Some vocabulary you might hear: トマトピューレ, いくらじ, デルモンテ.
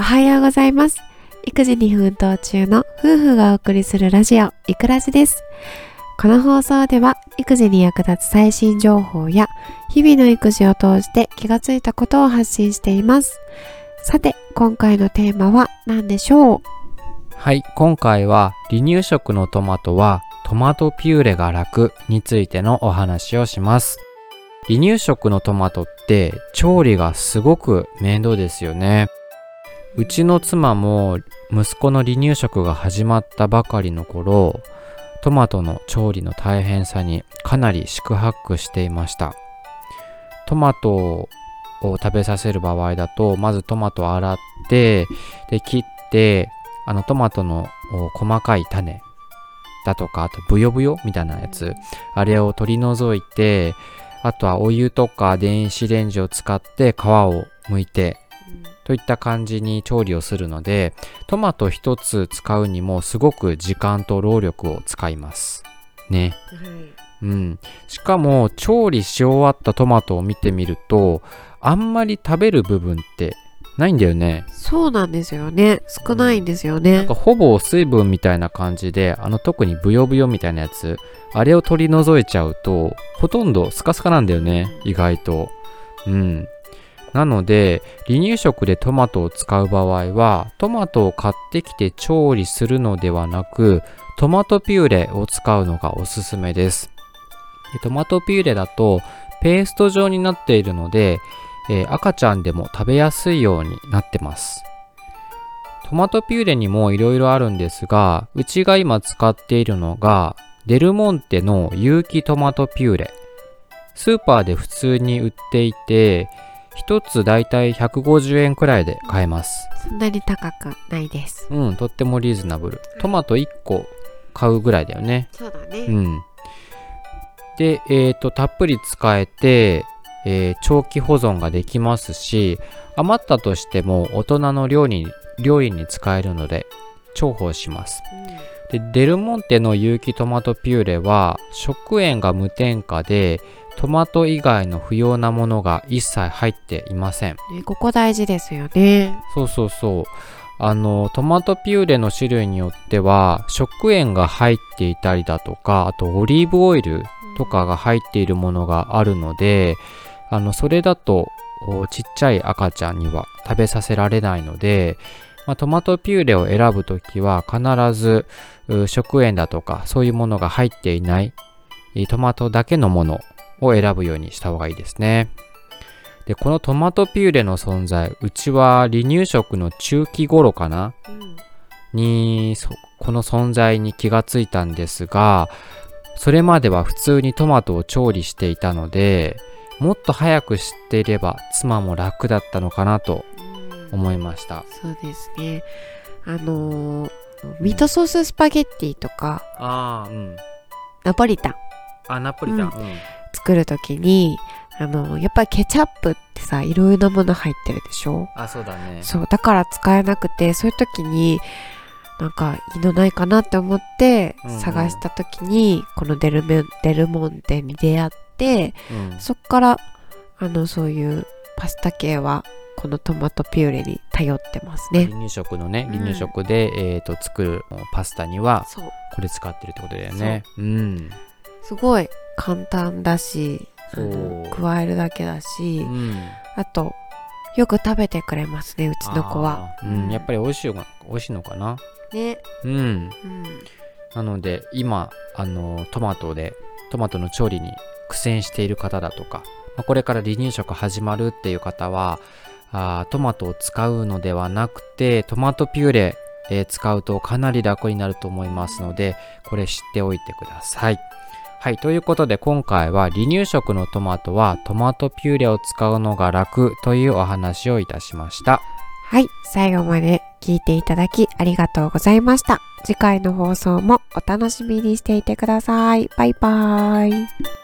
おはようございます。育児に奮闘中の夫婦がお送りするラジオ、いくらじです。この放送では育児に役立つ最新情報や日々の育児を通して気がついたことを発信しています。さて、今回のテーマは何でしょう？はい、今回は離乳食のトマトはトマトピューレが楽についてのお話をします。離乳食のトマトって調理がすごく面倒ですよね。うちの妻も息子の離乳食が始まったばかりの頃、トマトの調理の大変さにかなり四苦八苦していました。トマトを食べさせる場合だと、まずトマトを洗って、で切って、トマトの細かい種だとか、あとブヨブヨみたいなやつ、あれを取り除いて、あとはお湯とか電子レンジを使って皮を剥いてといった感じに調理をするので、トマト一つ使うにもすごく時間と労力を使いますね、うん、しかも調理し終わったトマトを見てみると、あんまり食べる部分ってないんだよね。そうなんですよね、少ないんですよね。なんかほぼ水分みたいな感じで、特にブヨブヨみたいなやつ、あれを取り除いちゃうとほとんどスカスカなんだよね、意外と。うん。なので離乳食でトマトを使う場合は、トマトを買ってきて調理するのではなく、トマトピューレを使うのがおすすめです。トマトピューレだとペースト状になっているので、赤ちゃんでも食べやすいようになってます。トマトピューレにもいろいろあるんですが、うちが今使っているのがデルモンテの有機トマトピューレ。スーパーで普通に売っていて、1つだいたい150円くらいで買えます。そんなに高くないです。うん、とってもリーズナブル。トマト1個買うぐらいだよね。そうだね、うん、で、たっぷり使えて、長期保存ができますし、余ったとしても大人の料理に使えるので重宝します、うん、でデルモンテの有機トマトピューレは食塩が無添加で、トマト以外の不要なものが一切入っていません。ここ大事ですよね。そうそうそう。トマトピューレの種類によっては食塩が入っていたりだとか、あとオリーブオイルとかが入っているものがあるので、それだとちっちゃい赤ちゃんには食べさせられないので、トマトピューレを選ぶときは必ず食塩だとかそういうものが入っていないトマトだけのものを選ぶようにした方がいいですね。で、このトマトピューレの存在、うちは離乳食の中期頃かな、にこの存在に気がついたんですが、それまでは普通にトマトを調理していたので、もっと早く知っていれば妻も楽だったのかなと思いました。そうですね。ミートソーススパゲッティとか、ナポリタン、うん、作るときにやっぱりケチャップってさ、いろいろなもの入ってるでしょ。あ、そうだね。そう、だから使えなくて、そういう時になんかいいのないかなって思って探した時に、このデルモンテに出会って、そっからそういうパスタ系はこのトマトピューレに頼ってますね。離乳食で、作るパスタにはこれ使ってるってことだよね。うん、すごい簡単だし、加えるだけだし、あとよく食べてくれますね、うちの子は。やっぱり美味しいのかなね。なので今トマトの調理に苦戦している方だとか、これから離乳食始まるっていう方は、トマトを使うのではなくてトマトピューレ、使うとかなり楽になると思いますので、これ知っておいてください。はい、ということで今回は離乳食のトマトはトマトピューレを使うのが楽というお話をいたしました。はい、最後まで聞いていただきありがとうございました。次回の放送もお楽しみにしていてください。バイバーイ。